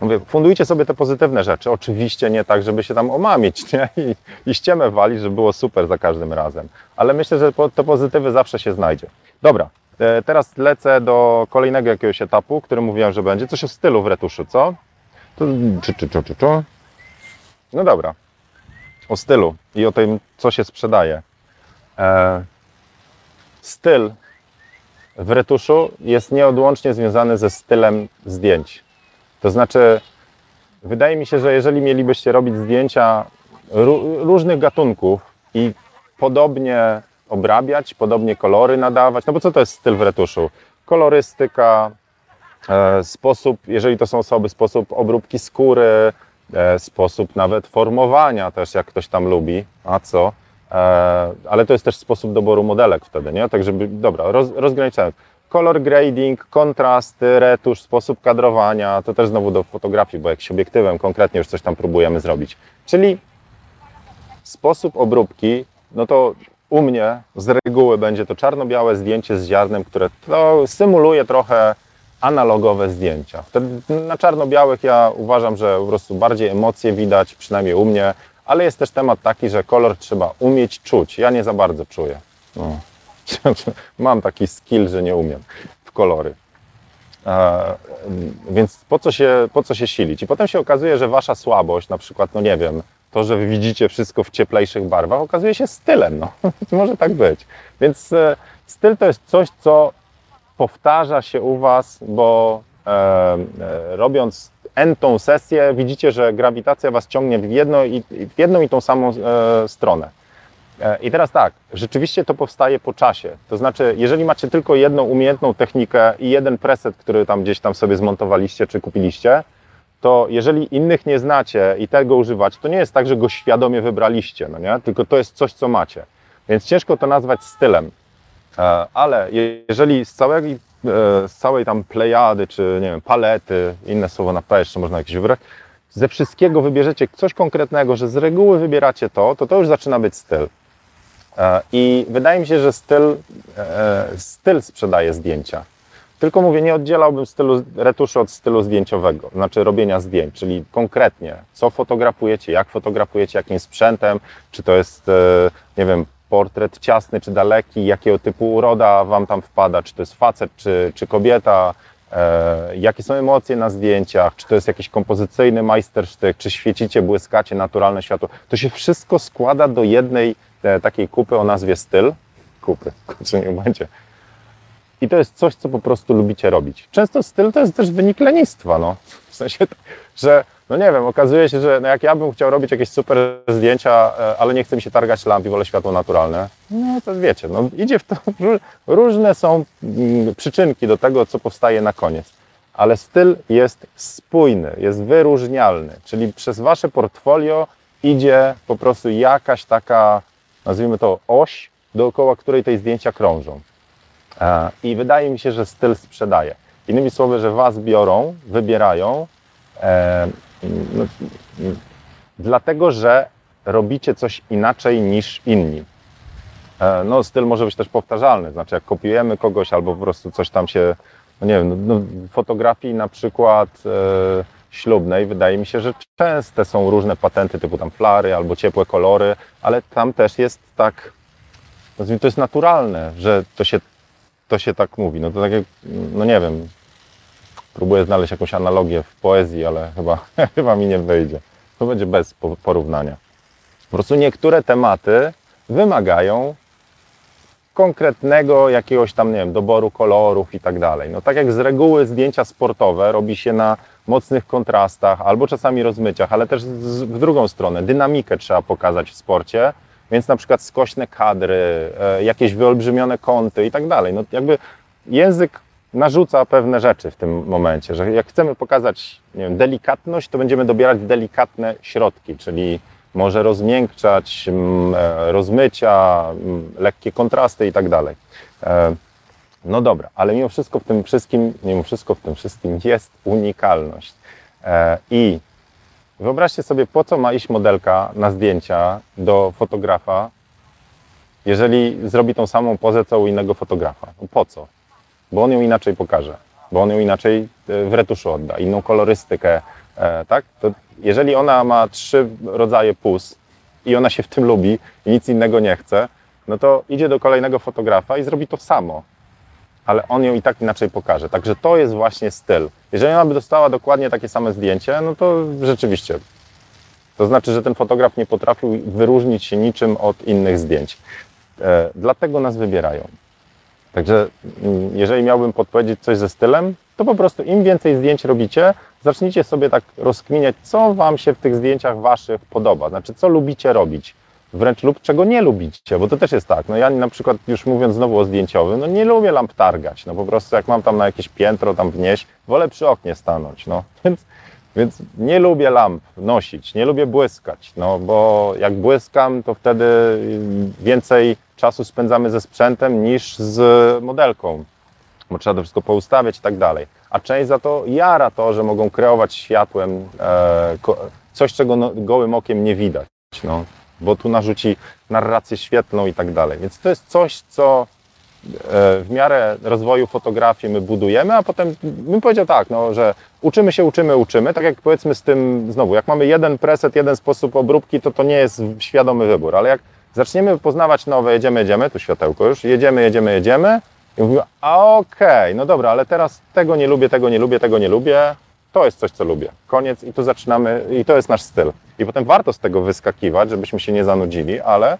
mówię, fundujcie sobie te pozytywne rzeczy. Oczywiście nie tak, żeby się tam omamić, nie? I, i ściemę walić, żeby było super za każdym razem. Ale myślę, że te pozytywy zawsze się znajdzie. Dobra, teraz lecę do kolejnego jakiegoś etapu, który mówiłem, że będzie. Coś o stylu w retuszu, co? Czy, czy, czy, czy, czy. No dobra, o stylu i o tym, co się sprzedaje. E, styl w retuszu jest nieodłącznie związany ze stylem zdjęć. To znaczy, wydaje mi się, że jeżeli mielibyście robić zdjęcia różnych gatunków i podobnie obrabiać, podobnie kolory nadawać, no bo co to jest styl w retuszu? Kolorystyka, e, sposób, jeżeli to są osoby, sposób obróbki skóry, E, sposób nawet formowania też, jak ktoś tam lubi, a co, e, ale to jest też sposób doboru modelek wtedy, nie? Tak żeby, dobra, roz, rozgraniczamy. Color grading, kontrasty, retusz, sposób kadrowania, to też znowu do fotografii, bo jak się obiektywem konkretnie już coś tam próbujemy zrobić. Czyli sposób obróbki, no to u mnie z reguły będzie to czarno-białe zdjęcie z ziarnem, które to symuluje trochę analogowe zdjęcia. Wtedy na czarno-białych ja uważam, że po prostu bardziej emocje widać, przynajmniej u mnie, ale jest też temat taki, że kolor trzeba umieć czuć. Ja nie za bardzo czuję. No. Mam taki skill, że nie umiem w kolory. E, więc po co, się, po co się silić? I potem się okazuje, że wasza słabość, na przykład, no nie wiem, to, że wy widzicie wszystko w cieplejszych barwach, okazuje się stylem. No. Może tak być. Więc e, styl to jest coś, co powtarza się u was, bo e, e, robiąc entą sesję, widzicie, że grawitacja was ciągnie w, jedno i, w jedną i tą samą e, stronę. E, I teraz tak, rzeczywiście to powstaje po czasie. To znaczy, jeżeli macie tylko jedną umiejętną technikę i jeden preset, który tam gdzieś tam sobie zmontowaliście czy kupiliście, to jeżeli innych nie znacie i tego używać, to nie jest tak, że go świadomie wybraliście, no nie? Tylko to jest coś, co macie. Więc ciężko to nazwać stylem. Ale jeżeli z całej, z całej tam plejady, czy nie wiem, palety, inne słowo na P jeszcze można jakieś wybrać, ze wszystkiego wybierzecie coś konkretnego, że z reguły wybieracie to, to to już zaczyna być styl. I wydaje mi się, że styl, styl sprzedaje zdjęcia. Tylko mówię, nie oddzielałbym stylu retuszu od stylu zdjęciowego, znaczy robienia zdjęć, czyli konkretnie co fotografujecie, jak fotografujecie, jakim sprzętem, czy to jest, nie wiem, portret ciasny czy daleki, jakiego typu uroda wam tam wpada, czy to jest facet, czy, czy kobieta, e, jakie są emocje na zdjęciach, czy to jest jakiś kompozycyjny majstersztyk, czy świecicie, błyskacie, naturalne światło. To się wszystko składa do jednej e, takiej kupy o nazwie styl. Kupy, co nie będzie. I to jest coś, co po prostu lubicie robić. Często styl to jest też wynik lenistwa, no. W sensie, że No nie wiem, okazuje się, że no jak ja bym chciał robić jakieś super zdjęcia, ale nie chce mi się targać lamp i wolę światło naturalne, no to wiecie, no idzie w to, różne są przyczynki do tego, co powstaje na koniec. Ale styl jest spójny, jest wyróżnialny, czyli przez wasze portfolio idzie po prostu jakaś taka, nazwijmy to, oś, dookoła której te zdjęcia krążą. I wydaje mi się, że styl sprzedaje. Innymi słowy, że was biorą, wybierają, E, no, dlatego, że robicie coś inaczej niż inni. E, no, styl może być też powtarzalny, znaczy jak kopiujemy kogoś albo po prostu coś tam się, no nie wiem, no, w fotografii na przykład e, ślubnej wydaje mi się, że częste są różne patenty typu tam flary albo ciepłe kolory, ale tam też jest tak, to jest naturalne, że to się, to się tak mówi, no to tak jak, no nie wiem, próbuję znaleźć jakąś analogię w poezji, ale chyba, chyba mi nie wyjdzie. To będzie bez porównania. Po prostu niektóre tematy wymagają konkretnego jakiegoś tam, nie wiem, doboru kolorów i tak dalej. No tak jak z reguły zdjęcia sportowe robi się na mocnych kontrastach albo czasami rozmyciach, ale też z, w drugą stronę. Dynamikę trzeba pokazać w sporcie, więc na przykład skośne kadry, jakieś wyolbrzymione kąty i tak dalej. No jakby język narzuca pewne rzeczy w tym momencie, że jak chcemy pokazać, nie wiem, delikatność, to będziemy dobierać delikatne środki, czyli może rozmiękczać, rozmycia, lekkie kontrasty i tak dalej. No dobra, ale mimo wszystko w tym wszystkim, mimo wszystko w tym wszystkim jest unikalność. I wyobraźcie sobie, po co ma iść modelka na zdjęcia do fotografa, jeżeli zrobi tą samą pozę co u innego fotografa. Po co? Bo on ją inaczej pokaże, bo on ją inaczej w retuszu odda, inną kolorystykę, tak? To jeżeli ona ma trzy rodzaje pus i ona się w tym lubi i nic innego nie chce, no to idzie do kolejnego fotografa i zrobi to samo, ale on ją i tak inaczej pokaże. Także to jest właśnie styl. Jeżeli ona by dostała dokładnie takie same zdjęcie, no to rzeczywiście, to znaczy, że ten fotograf nie potrafił wyróżnić się niczym od innych zdjęć. Dlatego nas wybierają. Także jeżeli miałbym podpowiedzieć coś ze stylem, to po prostu im więcej zdjęć robicie, zacznijcie sobie tak rozkminiać, co wam się w tych zdjęciach waszych podoba, znaczy co lubicie robić, wręcz lub czego nie lubicie, bo to też jest tak, no ja na przykład już mówiąc znowu o zdjęciowym, no nie lubię lamp targać, no po prostu jak mam tam na jakieś piętro tam wnieść, wolę przy oknie stanąć, no więc, więc nie lubię lamp nosić, nie lubię błyskać, no bo jak błyskam, to wtedy więcej czasu spędzamy ze sprzętem niż z modelką, bo trzeba to wszystko poustawiać i tak dalej. A część za to jara to, że mogą kreować światłem e, coś, czego no, gołym okiem nie widać, no, bo tu narzuci narrację świetlną i tak dalej. Więc to jest coś, co e, w miarę rozwoju fotografii my budujemy, a potem bym powiedział tak, no, że uczymy się, uczymy, uczymy, tak jak powiedzmy z tym, znowu, jak mamy jeden preset, jeden sposób obróbki, to to nie jest świadomy wybór, ale jak zaczniemy poznawać nowe, jedziemy, jedziemy, tu światełko już, jedziemy, jedziemy, jedziemy i mówimy, a okej, no dobra, ale teraz tego nie lubię, tego nie lubię, tego nie lubię, to jest coś, co lubię, koniec i tu zaczynamy i to jest nasz styl. I potem warto z tego wyskakiwać, żebyśmy się nie zanudzili, ale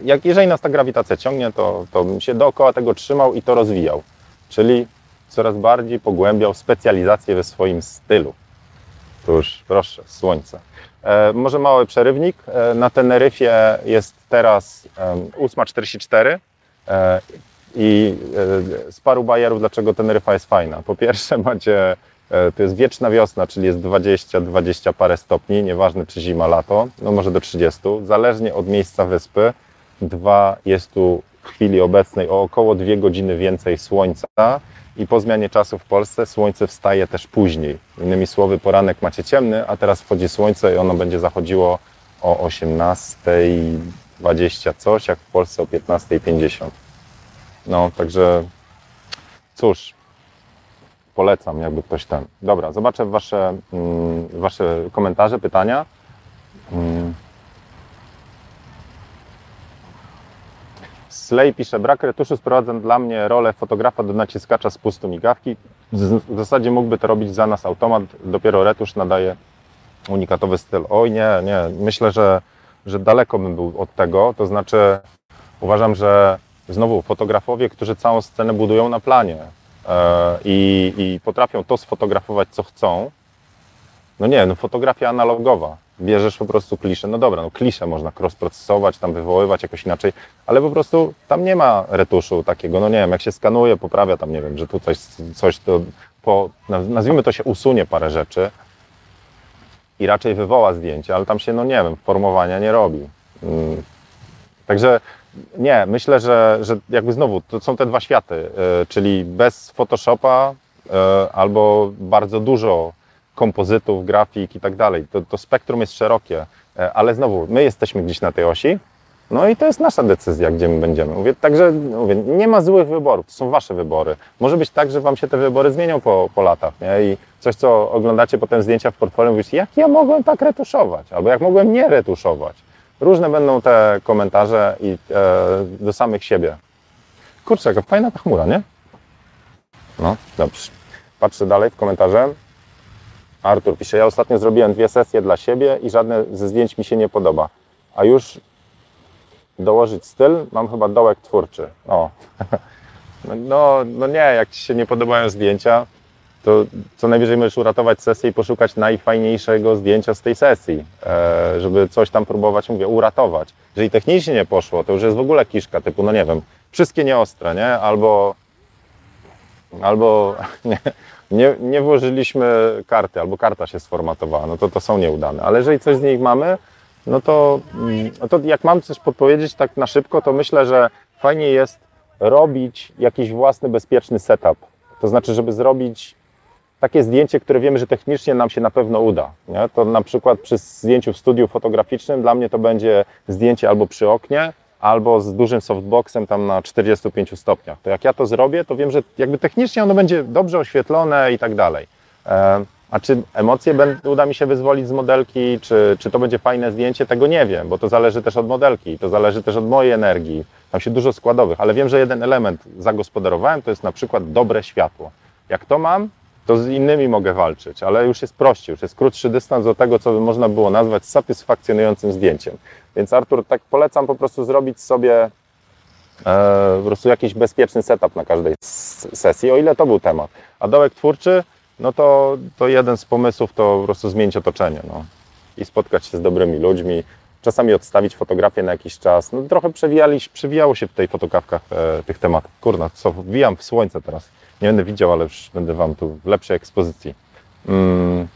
jak, jeżeli nas ta grawitacja ciągnie, to, to bym się dookoła tego trzymał i to rozwijał, czyli coraz bardziej pogłębiał specjalizację we swoim stylu. To już, proszę, słońce. E, może mały przerywnik. E, na Teneryfie jest teraz e, ósma czterdzieści cztery e, i e, z paru bajerów, dlaczego Teneryfa jest fajna. Po pierwsze macie, e, to jest wieczna wiosna, czyli jest dwadzieścia, dwadzieścia parę stopni, nieważne czy zima, lato, no może do trzydziestu. Zależnie od miejsca wyspy, dwa jest tu w chwili obecnej o około dwie godziny więcej słońca. I po zmianie czasu w Polsce słońce wstaje też później. Innymi słowy, poranek macie ciemny, a teraz wchodzi słońce i ono będzie zachodziło o osiemnasta dwadzieścia coś, jak w Polsce o piętnasta pięćdziesiąt. No, także cóż, polecam, jakby ktoś ten. Dobra, zobaczę wasze, mm, wasze komentarze, pytania. Mm. Slej pisze, brak retuszu sprowadza dla mnie rolę fotografa do naciskacza spustu migawki. W zasadzie mógłby to robić za nas automat, dopiero retusz nadaje unikatowy styl. Oj nie, nie, myślę, że, że daleko bym był od tego, to znaczy uważam, że znowu fotografowie, którzy całą scenę budują na planie i, i potrafią to sfotografować, co chcą, No nie, no fotografia analogowa. Bierzesz po prostu kliszę. No dobra, no kliszę można cross-procesować, tam wywoływać jakoś inaczej, ale po prostu tam nie ma retuszu takiego, no nie wiem, jak się skanuje, poprawia tam, nie wiem, że tu coś, coś to po, nazwijmy to się usunie parę rzeczy i raczej wywoła zdjęcie, ale tam się, no nie wiem, formowania nie robi. Hmm. Także nie, myślę, że, że jakby znowu, to są te dwa światy, yy, czyli bez Photoshopa yy, albo bardzo dużo kompozytów, grafik i tak dalej. To, to spektrum jest szerokie, ale znowu, my jesteśmy gdzieś na tej osi, no i to jest nasza decyzja, gdzie my będziemy. Mówię, także mówię, nie ma złych wyborów, to są wasze wybory. Może być tak, że wam się te wybory zmienią po, po latach, nie? I coś, co oglądacie potem zdjęcia w portfolio, mówisz, jak ja mogłem tak retuszować, albo jak mogłem nie retuszować. Różne będą te komentarze i e, do samych siebie. Kurczę, jaka fajna ta chmura, nie? No, dobrze. Patrzę dalej w komentarze. Artur pisze, ja ostatnio zrobiłem dwie sesje dla siebie i żadne ze zdjęć mi się nie podoba. A już dołożyć styl, mam chyba dołek twórczy. O. No, no nie, jak ci się nie podobają zdjęcia, to co najwyżej możesz uratować sesję i poszukać najfajniejszego zdjęcia z tej sesji, żeby coś tam próbować, mówię, uratować. Jeżeli technicznie nie poszło, to już jest w ogóle kiszka, typu, no nie wiem, wszystkie nieostre, nie? Albo... albo... nie. Nie, nie włożyliśmy karty, albo karta się sformatowała, no to to są nieudane. Ale jeżeli coś z nich mamy, no to, to jak mam coś podpowiedzieć tak na szybko, to myślę, że fajnie jest robić jakiś własny, bezpieczny setup. To znaczy, żeby zrobić takie zdjęcie, które wiemy, że technicznie nam się na pewno uda. Nie? To na przykład przy zdjęciu w studiu fotograficznym dla mnie to będzie zdjęcie albo przy oknie, albo z dużym softboxem tam na czterdziestu pięciu stopniach. To jak ja to zrobię, to wiem, że jakby technicznie ono będzie dobrze oświetlone i tak dalej. E, a czy emocje będą, uda mi się wyzwolić z modelki, czy, czy to będzie fajne zdjęcie, tego nie wiem, bo to zależy też od modelki, to zależy też od mojej energii. Tam się dużo składowych, ale wiem, że jeden element zagospodarowałem, to jest na przykład dobre światło. Jak to mam, to z innymi mogę walczyć, ale już jest prościej, już jest krótszy dystans do tego, co by można było nazwać satysfakcjonującym zdjęciem. Więc Artur, tak polecam po prostu zrobić sobie e, po prostu jakiś bezpieczny setup na każdej sesji, o ile to był temat. A dołek twórczy, no to, to jeden z pomysłów to po prostu zmienić otoczenie, no. I spotkać się z dobrymi ludźmi, czasami odstawić fotografię na jakiś czas. No, trochę przewijało się w tej fotokawkach e, tych tematów. Kurna, co wbijam w słońce teraz. Nie będę widział, ale już będę wam tu w lepszej ekspozycji. Hmm.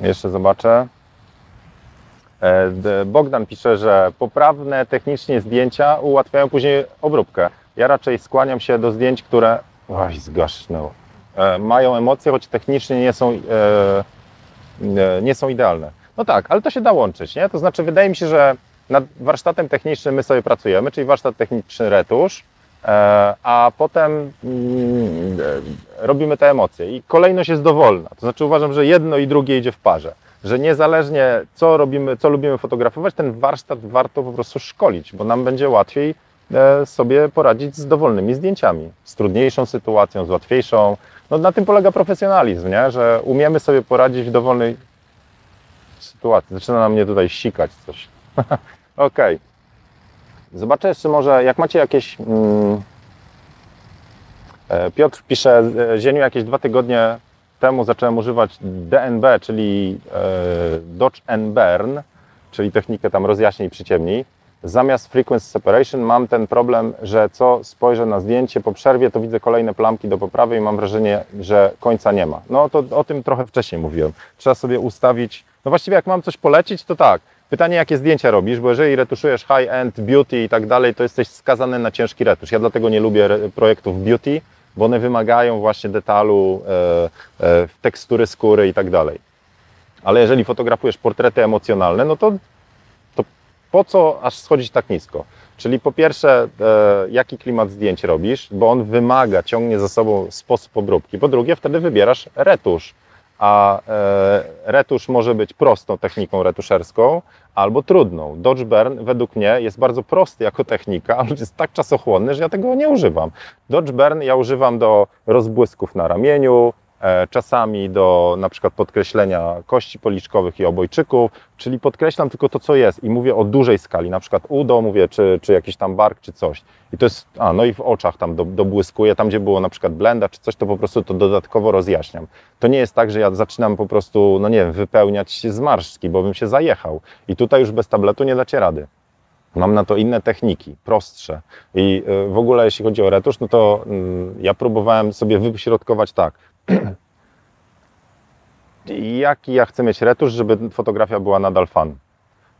Jeszcze zobaczę. Bogdan pisze, że poprawne technicznie zdjęcia ułatwiają później obróbkę. Ja raczej skłaniam się do zdjęć, które oj, zgasnęło. E, mają emocje, choć technicznie nie są, e, nie są idealne. No tak, ale to się da łączyć, nie? To znaczy wydaje mi się, że nad warsztatem technicznym my sobie pracujemy, czyli warsztat techniczny retusz, a potem mm, robimy te emocje i kolejność jest dowolna. To znaczy uważam, że jedno i drugie idzie w parze, że niezależnie co robimy, co lubimy fotografować, ten warsztat warto po prostu szkolić, bo nam będzie łatwiej sobie poradzić z dowolnymi zdjęciami, z trudniejszą sytuacją, z łatwiejszą. No na tym polega profesjonalizm, nie? Że umiemy sobie poradzić w dowolnej sytuacji. Zaczyna na mnie tutaj sikać coś. Okej. Okay. Zobaczę jeszcze może, jak macie jakieś... Hmm, Piotr pisze, Zieniu, jakieś dwa tygodnie temu zacząłem używać D N B, czyli e, Dodge and Burn, czyli technikę tam rozjaśnij i przyciemnij. Zamiast Frequency Separation mam ten problem, że co spojrzę na zdjęcie po przerwie, to widzę kolejne plamki do poprawy i mam wrażenie, że końca nie ma. No to o tym trochę wcześniej mówiłem. Trzeba sobie ustawić... No właściwie jak mam coś polecić, to tak. Pytanie, jakie zdjęcia robisz, bo jeżeli retuszujesz high-end, beauty i tak dalej, to jesteś skazany na ciężki retusz. Ja dlatego nie lubię projektów beauty, bo one wymagają właśnie detalu, e, e, tekstury skóry i tak dalej. Ale jeżeli fotografujesz portrety emocjonalne, no to, to po co aż schodzić tak nisko? Czyli po pierwsze, e, jaki klimat zdjęć robisz, bo on wymaga, ciągnie za sobą sposób obróbki. Po drugie, wtedy wybierasz retusz. A e, retusz może być prostą techniką retuszerską albo trudną. Dodge Burn według mnie jest bardzo prosty jako technika, ale jest tak czasochłonny, że ja tego nie używam. Dodge Burn ja używam do rozbłysków na ramieniu, czasami do na przykład podkreślenia kości policzkowych i obojczyków, czyli podkreślam tylko to, co jest i mówię o dużej skali, na przykład udo, mówię, czy, czy jakiś tam bark, czy coś. I to jest, a no i w oczach tam dobłyskuję, tam gdzie było na przykład blenda, czy coś, to po prostu to dodatkowo rozjaśniam. To nie jest tak, że ja zaczynam po prostu, no nie wiem, wypełniać zmarszczki, bo bym się zajechał i tutaj już bez tabletu nie dacie rady. Mam na to inne techniki, prostsze. I w ogóle jeśli chodzi o retusz, no to ja próbowałem sobie wyśrodkować tak. Jaki ja chcę mieć retusz, żeby fotografia była nadal fan.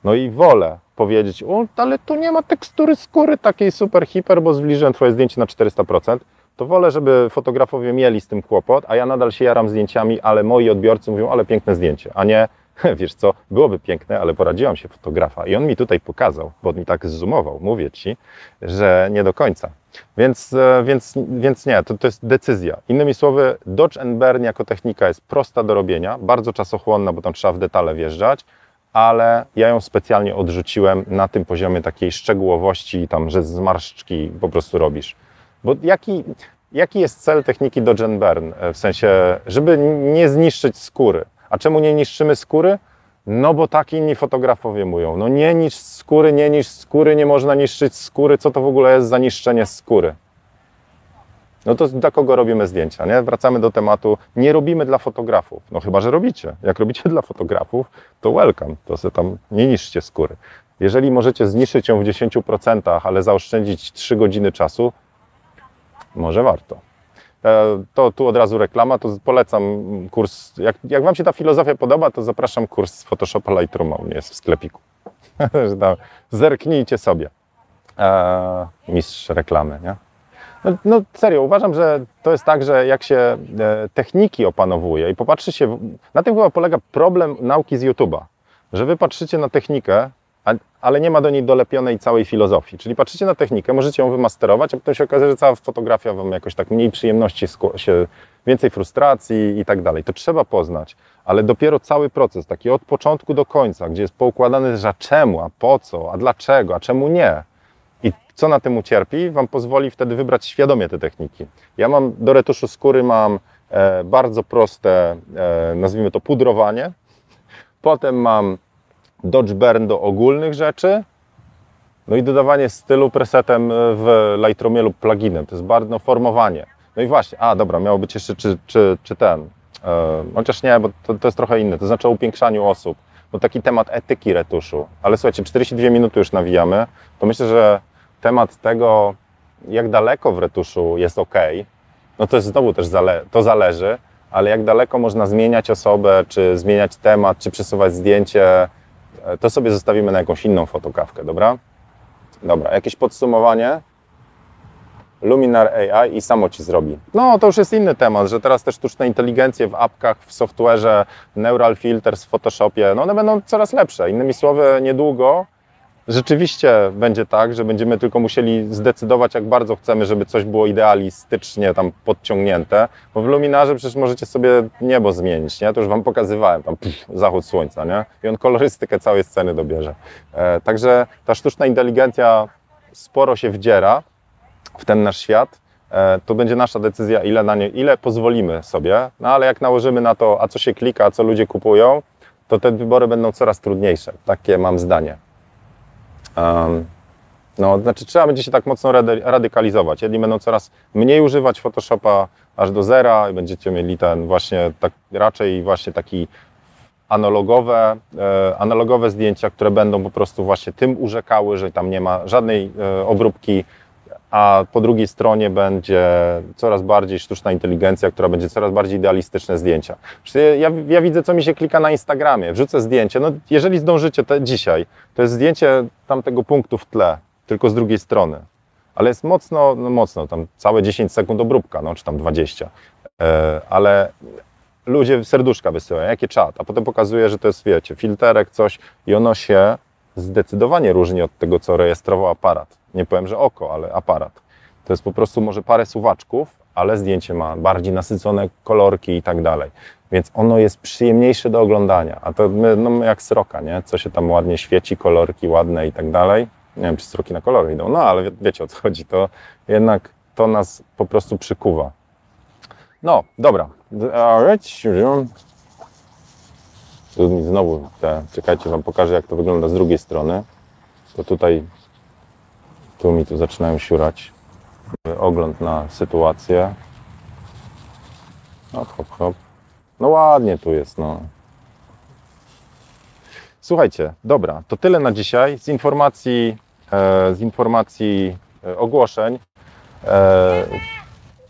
No i wolę powiedzieć, o, ale tu nie ma tekstury skóry takiej super hiper, bo zbliżyłem twoje zdjęcie na czterysta procent. To wolę, żeby fotografowie mieli z tym kłopot, a ja nadal się jaram zdjęciami, ale moi odbiorcy mówią, ale piękne zdjęcie, a nie wiesz co, byłoby piękne, ale poradziłam się fotografa i on mi tutaj pokazał, bo mi tak zoomował, mówię ci, że nie do końca. Więc, więc, więc nie, to, to jest decyzja. Innymi słowy, Dodge and Burn jako technika jest prosta do robienia, bardzo czasochłonna, bo tam trzeba w detale wjeżdżać, ale ja ją specjalnie odrzuciłem na tym poziomie takiej szczegółowości, tam, że zmarszczki po prostu robisz. Bo jaki, jaki jest cel techniki Dodge and Burn? W sensie, żeby nie zniszczyć skóry. A czemu nie niszczymy skóry? No bo tak inni fotografowie mówią. No nie niszcz skóry, nie niszcz skóry, nie można niszczyć skóry. Co to w ogóle jest za niszczenie skóry? No to dla kogo robimy zdjęcia, nie? Wracamy do tematu. Nie robimy dla fotografów. No chyba, że robicie. Jak robicie dla fotografów, to welcome. To sobie tam nie niszczcie skóry. Jeżeli możecie zniszczyć ją w dziesięciu procentach, ale zaoszczędzić trzy godziny czasu, może warto. To tu od razu reklama, to polecam kurs, jak, jak Wam się ta filozofia podoba, to zapraszam kurs z Photoshopa Lightrooma, on jest w sklepiku. Zerknijcie sobie. Eee, mistrz reklamy, nie? No, no serio, uważam, że to jest tak, że jak się e, techniki opanowuje i popatrzy się, w, na tym chyba polega problem nauki z YouTube'a, że Wy patrzycie na technikę, a, ale nie ma do niej dolepionej całej filozofii. Czyli patrzycie na technikę, możecie ją wymasterować, a potem się okazuje, że cała fotografia Wam jakoś tak mniej przyjemności, się, więcej frustracji i tak dalej. To trzeba poznać, ale dopiero cały proces, taki od początku do końca, gdzie jest poukładany, że a czemu, a po co, a dlaczego, a czemu nie i co na tym ucierpi, Wam pozwoli wtedy wybrać świadomie te techniki. Ja mam do retuszu skóry mam e, bardzo proste, e, nazwijmy to pudrowanie, potem mam Dodge Burn do ogólnych rzeczy, no i dodawanie stylu presetem w Lightroomie lub pluginem. To jest bardzo formowanie. No i właśnie, a dobra, miało być jeszcze czy, czy, czy ten, yy, chociaż nie, bo to, to jest trochę inne, to znaczy o upiększaniu osób, bo taki temat etyki retuszu, ale słuchajcie, czterdzieści dwie minuty już nawijamy, to myślę, że temat tego, jak daleko w retuszu jest ok, no to jest znowu też zale to zależy, ale jak daleko można zmieniać osobę, czy zmieniać temat, czy przesuwać zdjęcie, to sobie zostawimy na jakąś inną fotokawkę, dobra? Dobra, jakieś podsumowanie. Luminar A I i samo ci zrobi. No, to już jest inny temat, że teraz też sztuczne inteligencje w apkach, w software'ze, neural filters w Photoshopie, no one będą coraz lepsze. Innymi słowy, niedługo rzeczywiście będzie tak, że będziemy tylko musieli zdecydować, jak bardzo chcemy, żeby coś było idealistycznie tam podciągnięte, bo w Luminarze przecież możecie sobie niebo zmienić, nie? To już Wam pokazywałem, tam pff, zachód słońca, nie? I on kolorystykę całej sceny dobierze. E, także ta sztuczna inteligencja sporo się wdziera w ten nasz świat, e, to będzie nasza decyzja, ile na nie, ile pozwolimy sobie, no ale jak nałożymy na to, a co się klika, a co ludzie kupują, to te wybory będą coraz trudniejsze, takie mam zdanie. Um, no, znaczy trzeba będzie się tak mocno rady, radykalizować. Jedni będą coraz mniej używać Photoshopa aż do zera i będziecie mieli ten właśnie tak, raczej właśnie taki analogowe, e, analogowe zdjęcia, które będą po prostu właśnie tym urzekały, że tam nie ma żadnej e, obróbki, a po drugiej stronie będzie coraz bardziej sztuczna inteligencja, która będzie coraz bardziej idealistyczne zdjęcia. Ja, ja widzę, co mi się klika na Instagramie, wrzucę zdjęcie, no jeżeli zdążycie te, dzisiaj, to jest zdjęcie tamtego punktu w tle, tylko z drugiej strony, ale jest mocno, no mocno, tam całe dziesięć sekund obróbka, no, czy tam dwadzieścia, yy, ale ludzie serduszka wysyłają, jakie czad, a potem pokazuje, że to jest, wiecie, filterek, coś i ono się zdecydowanie różni od tego, co rejestrował aparat. Nie powiem, że oko, ale aparat. To jest po prostu może parę suwaczków, ale zdjęcie ma bardziej nasycone kolorki i tak dalej. Więc ono jest przyjemniejsze do oglądania. A to my, no, jak sroka, nie? Co się tam ładnie świeci, kolorki ładne i tak dalej. Nie wiem, czy sroki na kolory idą, no ale wiecie, o co chodzi. To jednak to nas po prostu przykuwa. No, dobra. Tu mi znowu te, czekajcie, wam pokażę, jak to wygląda z drugiej strony. To tutaj, tu mi tu zaczynają siurać. Ogląd na sytuację. Hop, hop, hop. No ładnie tu jest, no. Słuchajcie, dobra, to tyle na dzisiaj z informacji, e, z informacji e, ogłoszeń. E,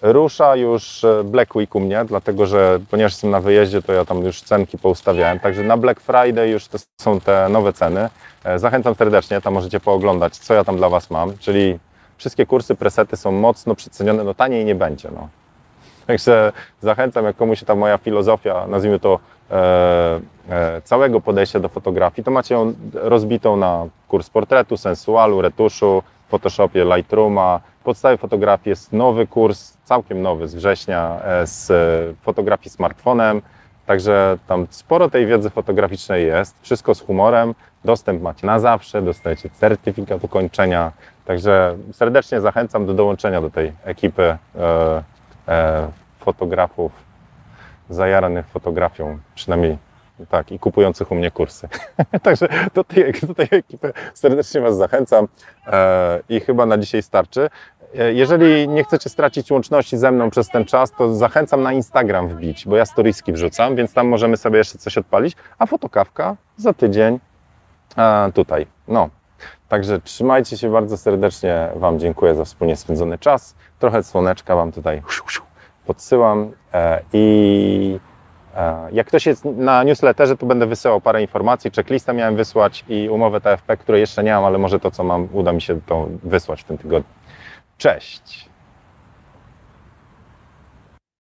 rusza już Black Week u mnie, dlatego że ponieważ jestem na wyjeździe, to ja tam już cenki poustawiałem, także na Black Friday już to są te nowe ceny. E, zachęcam serdecznie, tam możecie pooglądać, co ja tam dla was mam, czyli wszystkie kursy, presety są mocno przecenione, no taniej nie będzie, no. Także zachęcam, jak komuś się ta moja filozofia, nazwijmy to, e, e, całego podejścia do fotografii, to macie ją rozbitą na kurs portretu, sensualu, retuszu, Photoshopie, Lightrooma, podstawy fotografii, jest nowy kurs, całkiem nowy z września, e, z fotografii smartfonem, także tam sporo tej wiedzy fotograficznej jest, wszystko z humorem, dostęp macie na zawsze, dostajecie certyfikat ukończenia, także serdecznie zachęcam do dołączenia do tej ekipy e, fotografów zajaranych fotografią, przynajmniej tak, i kupujących u mnie kursy. Także do tej, do tej ekipy serdecznie was zachęcam e, i chyba na dzisiaj starczy. E, jeżeli nie chcecie stracić łączności ze mną przez ten czas, to zachęcam na Instagram wbić, bo ja storyski wrzucam, więc tam możemy sobie jeszcze coś odpalić, a fotokawka za tydzień e, tutaj. No. Także trzymajcie się bardzo serdecznie, wam dziękuję za wspólnie spędzony czas. Trochę słoneczka wam tutaj podsyłam i jak ktoś jest na newsletterze, to będę wysyłał parę informacji, checklistę miałem wysłać i umowę T F P, której jeszcze nie mam, ale może to, co mam, uda mi się to wysłać w tym tygodniu. Cześć!